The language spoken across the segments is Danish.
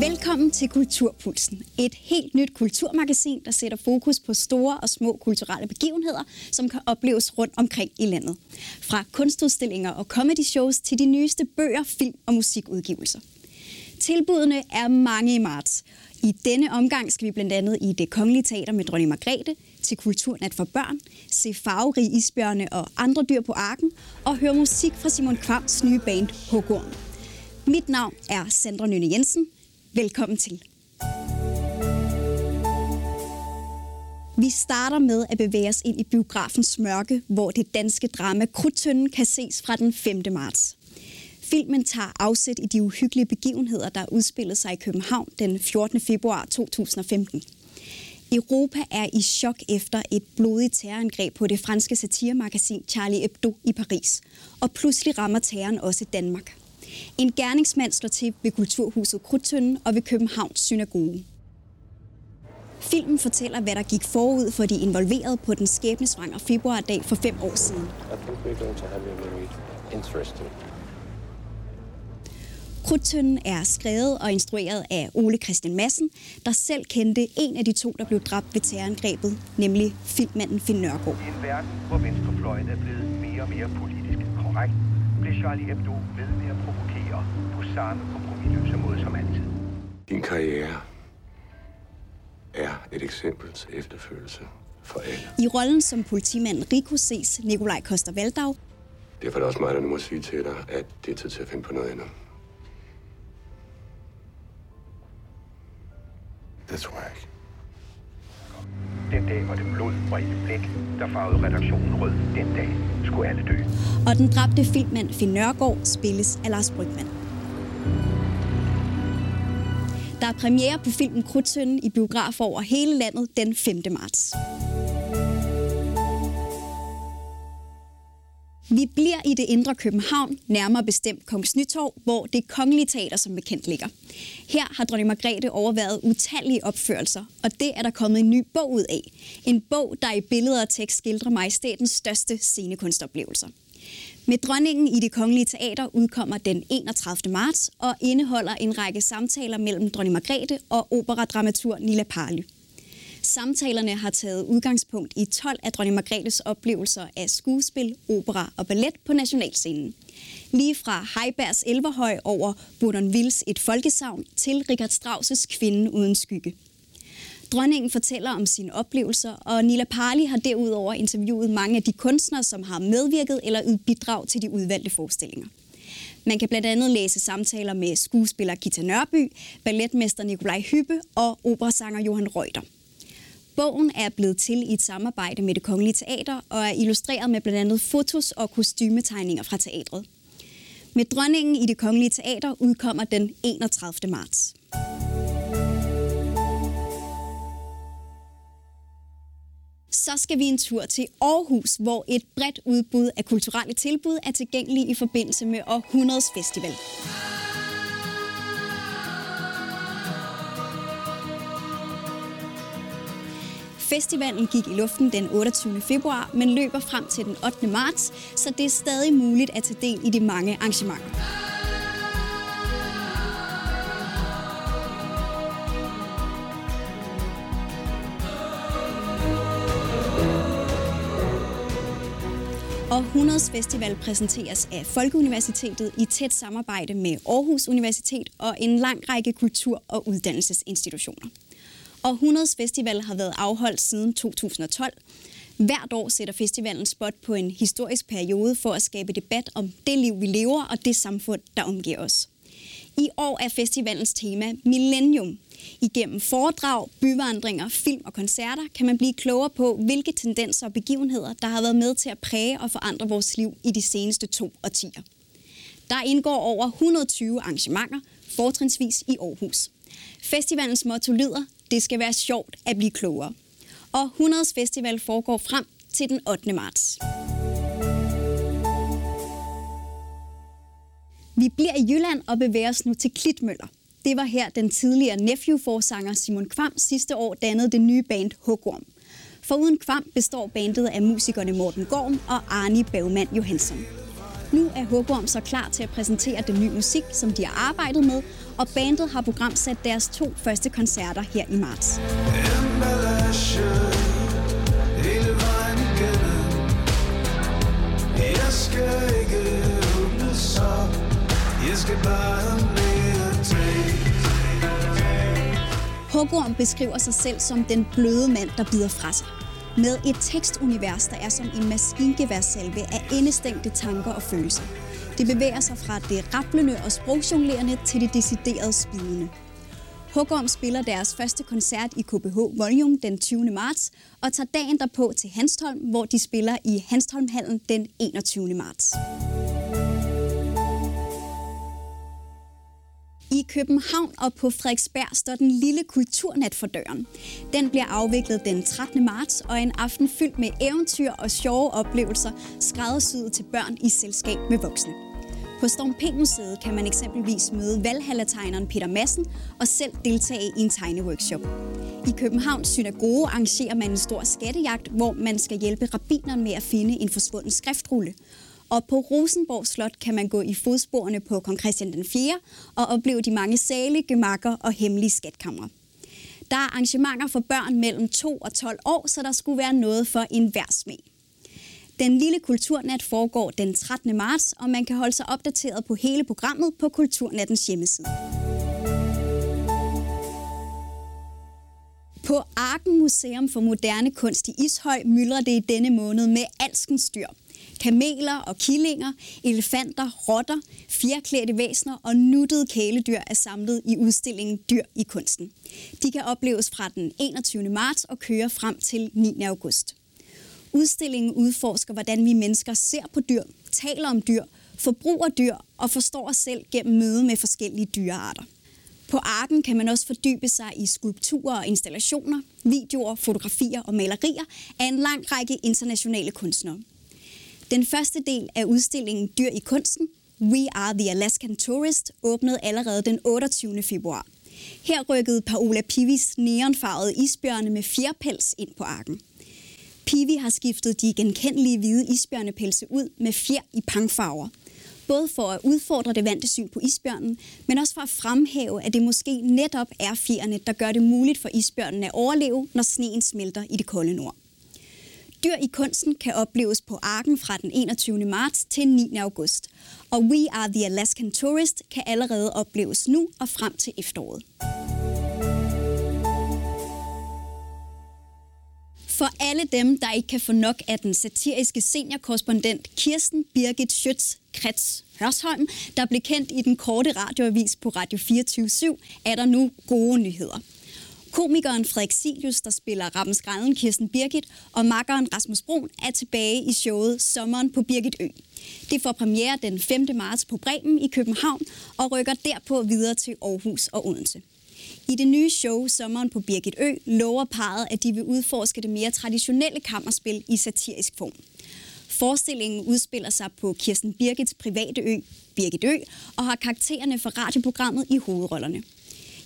Velkommen til Kulturpulsen, et helt nyt kulturmagasin, der sætter fokus på store og små kulturelle begivenheder, som kan opleves rundt omkring i landet. Fra kunstudstillinger og comedy shows til de nyeste bøger, film og musikudgivelser. Tilbudene er mange i marts. I denne omgang skal vi blandt andet i Det Kongelige Teater med Dronning Margrethe, til Kulturnat for børn, se farverige isbjørne og andre dyr på Arken, og høre musik fra Simon Kvams nye band Hågorm. Mit navn er Sandra Nynne Jensen. Velkommen til. Vi starter med at bevæge os ind i biografens mørke, hvor det danske drama Krudttønden kan ses fra den 5. marts. Filmen tager afsæt i de uhyggelige begivenheder, der udspillede sig i København den 14. februar 2015. Europa er i chok efter et blodigt terrorangreb på det franske satiremagasin Charlie Hebdo i Paris. Og pludselig rammer terroren også Danmark. En gerningsmand slår til ved kulturhuset Krudttønden og ved Københavns synagoge. Filmen fortæller, hvad der gik forud for de involverede på den skæbnesvangre februardag for 5 år siden. Krudttønden er skrevet og instrueret af Ole Christian Madsen, der selv kendte en af de to, der blev dræbt ved terrorangrebet, nemlig filmmanden Finn Nørgaard. En verden, hvor venstrefløjen er blevet mere og mere politisk korrekt, blev Charlie Hebdo ved med at provokere på samme kompromisløse måde som altid. Din karriere er et eksempel til efterfølgelse for alle. I rollen som politimanden Rico ses Nikolaj Coster-Waldau. Derfor er det også mig, der nu må sige til dig, at det er tid til at finde på noget andet. Det tror jeg ikke. Den dag var det blod og et blik, der farvede redaktionen rød. Den dag skulle alle dø. Og den dræbte filmmand Finn Nørgaard spilles af Lars Brygmann. Der er premiere på filmen Krudttønden i biografer over hele landet den 5. marts. Vi bliver i det indre København, nærmere bestemt Kongens Nytorv, hvor Det Kongelige Teater som bekendt ligger. Her har dronning Margrethe overværet utallige opførelser, og det er der kommet en ny bog ud af. En bog, der i billeder og tekst skildrer majestætens største scenekunstoplevelser. Med dronningen i Det Kongelige Teater udkommer den 31. marts og indeholder en række samtaler mellem dronning Margrethe og operadramaturg Nilla Parly. Samtalerne har taget udgangspunkt i 12 af dronning Margrethes oplevelser af skuespil, opera og ballet på nationalscenen. Lige fra Heibergs Elverhøj over Bournonvilles Et folkesagn til Richard Strauss' Kvinden uden skygge. Dronningen fortæller om sine oplevelser, og Nilla Parly har derudover interviewet mange af de kunstnere, som har medvirket eller ydet bidrag til de udvalgte forestillinger. Man kan blandt andet læse samtaler med skuespiller Gita Nørby, balletmester Nikolaj Hyppe og operasanger Johan Reuter. Bogen er blevet til i et samarbejde med Det Kongelige Teater og er illustreret med blandt andet fotos og kostymetegninger fra teatret. Med dronningen i Det Kongelige Teater udkommer den 31. marts. Så skal vi en tur til Aarhus, hvor et bredt udbud af kulturelle tilbud er tilgængelige i forbindelse med Århundredes Festival. Festivalen gik i luften den 28. februar, men løber frem til den 8. marts, så det er stadig muligt at tage del i de mange arrangementer. Århundredes Festival præsenteres af Folkeuniversitetet i tæt samarbejde med Aarhus Universitet og en lang række kultur- og uddannelsesinstitutioner. Århundredes Festival har været afholdt siden 2012. Hvert år sætter festivalen spot på en historisk periode for at skabe debat om det liv, vi lever og det samfund, der omgiver os. I år er festivalens tema Millennium. Igennem foredrag, byvandringer, film og koncerter kan man blive klogere på, hvilke tendenser og begivenheder, der har været med til at præge og forandre vores liv i de seneste 2 årtier. Der indgår over 120 arrangementer, fortrinsvis i Aarhus. Festivalens motto lyder: det skal være sjovt at blive klogere. Århundredes Festival foregår frem til den 8. marts. Vi bliver i Jylland og bevæger os nu til Klitmøller. Det var her den tidligere Nephew-forsanger Simon Kvam sidste år dannede det nye band Hågorm. Foruden Kvam består bandet af musikerne Morten Gorm og Arnie Bagman Johansson. Nu er Hågorm så klar til at præsentere den nye musik, som de har arbejdet med, og bandet har programsat deres 2 første koncerter her i marts. Hågorm beskriver sig selv som den bløde mand, der bider fra sig. Med et tekstunivers, der er som en maskingeværssalve af indestængte tanker og følelser. Det bevæger sig fra det rablende og sprogjonglerende til det deciderede spidende. Hågorm spiller deres første koncert i KBH Volume den 20. marts og tager dagen derpå til Hanstholm, hvor de spiller i Hanstholmhallen den 21. marts. I København og på Frederiksberg står den lille kulturnat for døren. Den bliver afviklet den 13. marts og en aften fyldt med eventyr og sjove oplevelser skræddersyet til børn i selskab med voksne. På Storm P. Museet kan man eksempelvis møde Valhalla-tegneren Peter Madsen og selv deltage i en tegneworkshop. I Københavns synagoge arrangerer man en stor skattejagt, hvor man skal hjælpe rabbineren med at finde en forsvunden skriftrulle. Og på Rosenborg Slot kan man gå i fodsporene på Kong Christian den 4 og opleve de mange sale, gemakker og hemmelige skatkamre. Der er arrangementer for børn mellem 2 og 12 år, så der skulle være noget for enhver smag. Den lille kulturnat foregår den 13. marts, og man kan holde sig opdateret på hele programmet på Kulturnattens hjemmeside. På Arken Museum for Moderne Kunst i Ishøj myldrer det i denne måned med alskens dyr. Kameler og killinger, elefanter, rotter, fjerklædte væsener og nuttede kæledyr er samlet i udstillingen Dyr i kunsten. De kan opleves fra den 21. marts og køre frem til 9. august. Udstillingen udforsker, hvordan vi mennesker ser på dyr, taler om dyr, forbruger dyr og forstår os selv gennem møde med forskellige dyrearter. På Arken kan man også fordybe sig i skulpturer og installationer, videoer, fotografier og malerier af en lang række internationale kunstnere. Den første del af udstillingen Dyr i kunsten, We Are the Alaskan Tourist, åbnede allerede den 28. februar. Her rykkede Paola Pivis neonfarvede isbjørne med fjerpels ind på Arken. Pivi har skiftet de genkendelige hvide isbjørnepelse ud med fjer i pangfarver. Både for at udfordre det vante syn på isbjørnen, men også for at fremhæve, at det måske netop er fjerne, der gør det muligt for isbjørnen at overleve, når sneen smelter i det kolde nord. Dyr i kunsten kan opleves på Arken fra den 21. marts til 9. august. Og We Are the Alaskan Tourist kan allerede opleves nu og frem til efteråret. For alle dem, der ikke kan få nok af den satiriske seniorkorrespondent Kirsten Birgit Schütz-Krets Hørsholm, der blev kendt i den korte radioavis på Radio 24-7, er der nu gode nyheder. Komikeren Frederik Silius, der spiller rappenskrællen Kirsten Birgit, og makkeren Rasmus Brun er tilbage i showet Sommeren på Birgitø. Det får premiere den 5. marts på Bremen i København og rykker derpå videre til Aarhus og Odense. I det nye show Sommeren på Birgitø lover parret, at de vil udforske det mere traditionelle kammerspil i satirisk form. Forestillingen udspiller sig på Kirsten Birgits private ø, Birgitø, og har karaktererne fra radioprogrammet i hovedrollerne.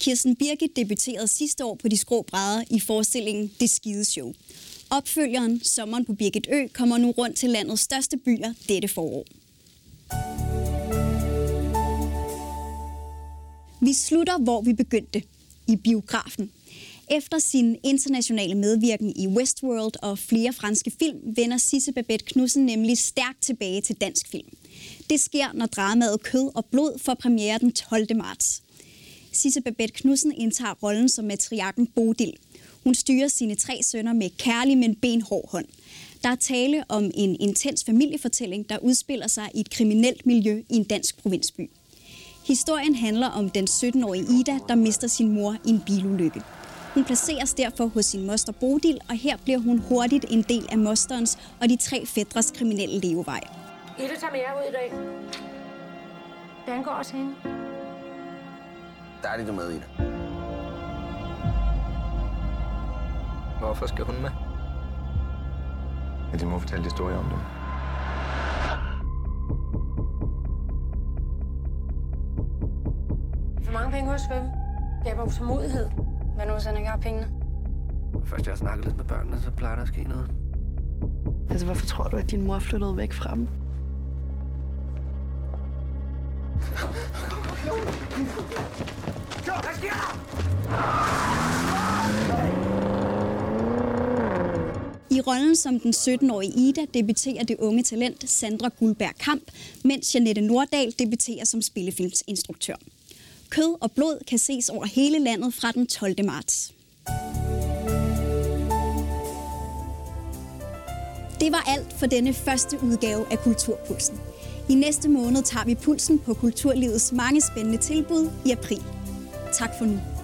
Kirsten Birgit debuterede sidste år på de skrå brædder i forestillingen Det Skide Show. Opfølgeren Sommeren på Birgitø kommer nu rundt til landets største byer dette forår. Vi slutter, hvor vi begyndte. I biografen. Efter sin internationale medvirken i Westworld og flere franske film, vender Sisse Babette Knudsen nemlig stærkt tilbage til dansk film. Det sker, når dramaet Kød og Blod får premiere den 12. marts. Sisse Babette Knudsen indtager rollen som matriarken Bodil. Hun styrer sine 3 sønner med kærlig, men benhård hånd. Der er tale om en intens familiefortælling, der udspiller sig i et kriminelt miljø i en dansk provinsby. Historien handler om den 17-årige Ida, der mister sin mor i en bilulykke. Hun placeres derfor hos sin moster Bodil, og her bliver hun hurtigt en del af mosterens og de 3 fætres kriminelle levevej. Ida tager med jer ud i dag. Den går også hende. Der er det, du med, Ida. Hvorfor skal hun med? Ja, de må fortælle historier om dem. For mange penge hos hvem? Det er vores modighed. Hvad nu, hvis han ikke har pengene? Først jeg har snakket lidt med børnene, så plejer der at ske noget. Altså, hvorfor tror du, at din mor flyttede væk fra dem? Hvad sker der? I rollen som den 17-årige Ida debuterer det unge talent Sandra Guldberg Kamp, mens Jeanette Nordahl debuterer som spillefilmsinstruktør. Kød og blod kan ses over hele landet fra den 12. marts. Det var alt for denne første udgave af Kulturpulsen. I næste måned tager vi pulsen på kulturlivets mange spændende tilbud i april. Tak for nu.